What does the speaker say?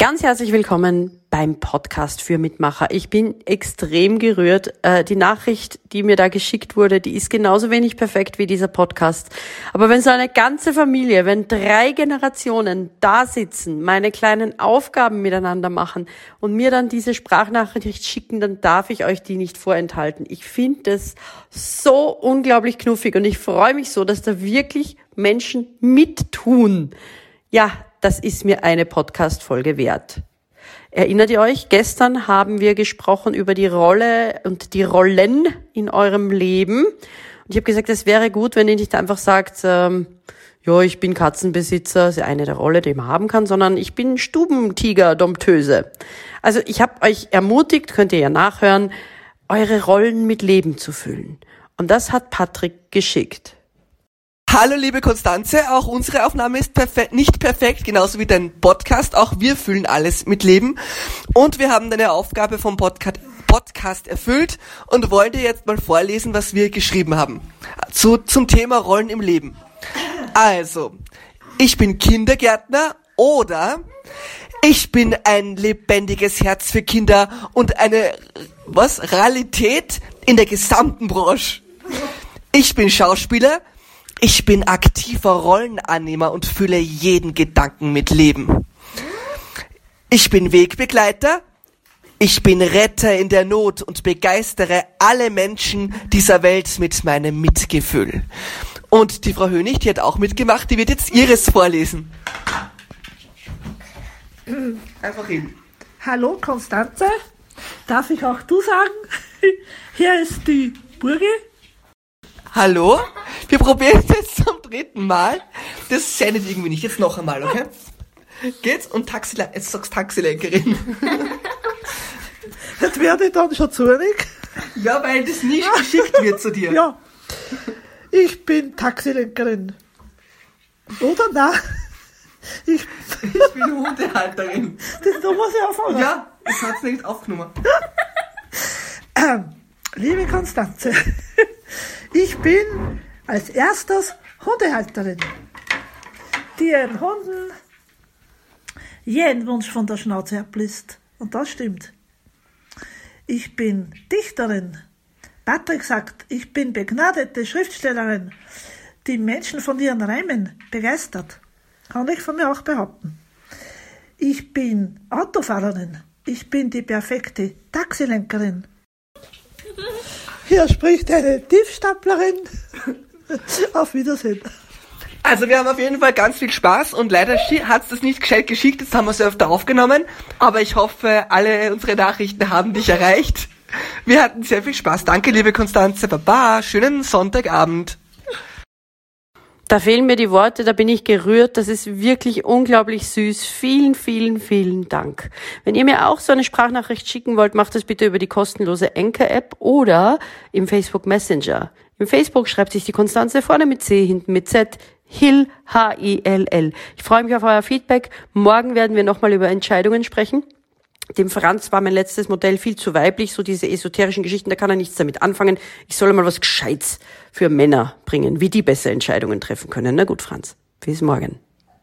Ganz herzlich willkommen beim Podcast für Mitmacher. Ich bin extrem gerührt. Die Nachricht, die mir da geschickt wurde, die ist genauso wenig perfekt wie dieser Podcast. Aber wenn so eine ganze Familie, wenn 3 Generationen da sitzen, meine kleinen Aufgaben miteinander machen und mir dann diese Sprachnachricht schicken, dann darf ich euch die nicht vorenthalten. Ich finde das so unglaublich knuffig und ich freue mich so, dass da wirklich Menschen mittun. Ja, das ist mir eine Podcast-Folge wert. Erinnert ihr euch? Gestern haben wir gesprochen über die Rolle und die Rollen in eurem Leben. Und ich habe gesagt, es wäre gut, wenn ihr nicht einfach sagt, ja, ich bin Katzenbesitzer, das ist eine der Rolle, die man haben kann, sondern ich bin Stubentiger, Domptöse. Also ich habe euch ermutigt, könnt ihr ja nachhören, eure Rollen mit Leben zu füllen. Und das hat Patrick geschickt. Hallo liebe Konstanze, auch unsere Aufnahme ist nicht perfekt, genauso wie dein Podcast. Auch wir füllen alles mit Leben und wir haben deine Aufgabe vom Podcast erfüllt und wollen dir jetzt mal vorlesen, was wir geschrieben haben zum Thema Rollen im Leben. Also, ich bin Kindergärtner oder ich bin ein lebendiges Herz für Kinder und eine Realität in der gesamten Branche. Ich bin Schauspieler. Ich bin aktiver Rollenannehmer und fülle jeden Gedanken mit Leben. Ich bin Wegbegleiter. Ich bin Retter in der Not und begeistere alle Menschen dieser Welt mit meinem Mitgefühl. Und die Frau Hönig, die hat auch mitgemacht, die wird jetzt ihres vorlesen. Einfach hin. Hallo Konstanze, darf ich auch du sagen? Hier ist die Burgi. Hallo? Wir probieren es jetzt zum 3. Mal. Das sendet irgendwie nicht. Jetzt noch einmal, okay? Geht's? Und jetzt sagst Taxilenkerin. Jetzt werde ich dann schon zornig. Ja, weil das nicht geschickt wird zu dir. Ja. Ich bin Taxilenkerin. Oder nein? Ich bin Hundehalterin. Da muss ich anfangen. Ja, das hat's nicht aufgenommen. Liebe Konstanze, ich bin als erstes Hundehalterin, die ihren Hunden jeden Wunsch von der Schnauze ablässt. Und das stimmt. Ich bin Dichterin. Patrick sagt, ich bin begnadete Schriftstellerin, die Menschen von ihren Reimen begeistert. Kann ich von mir auch behaupten. Ich bin Autofahrerin. Ich bin die perfekte Taxilenkerin. Hier spricht eine Tiefstaplerin. Auf Wiedersehen. Also wir haben auf jeden Fall ganz viel Spaß und leider hat es das nicht gescheit geschickt, jetzt haben wir es öfter aufgenommen, aber ich hoffe, alle unsere Nachrichten haben dich erreicht. Wir hatten sehr viel Spaß. Danke, liebe Konstanze. Baba, schönen Sonntagabend. Da fehlen mir die Worte, da bin ich gerührt. Das ist wirklich unglaublich süß. Vielen, vielen, vielen Dank. Wenn ihr mir auch so eine Sprachnachricht schicken wollt, macht das bitte über die kostenlose Anchor-App oder im Facebook Messenger. Im Facebook schreibt sich die Konstanze vorne mit C, hinten mit Z, Hill, Hill. Ich freue mich auf euer Feedback. Morgen werden wir nochmal über Entscheidungen sprechen. Dem Franz war mein letztes Modell viel zu weiblich, so diese esoterischen Geschichten, da kann er nichts damit anfangen. Ich soll mal was Gescheites für Männer bringen, wie die bessere Entscheidungen treffen können. Na gut, Franz, bis morgen.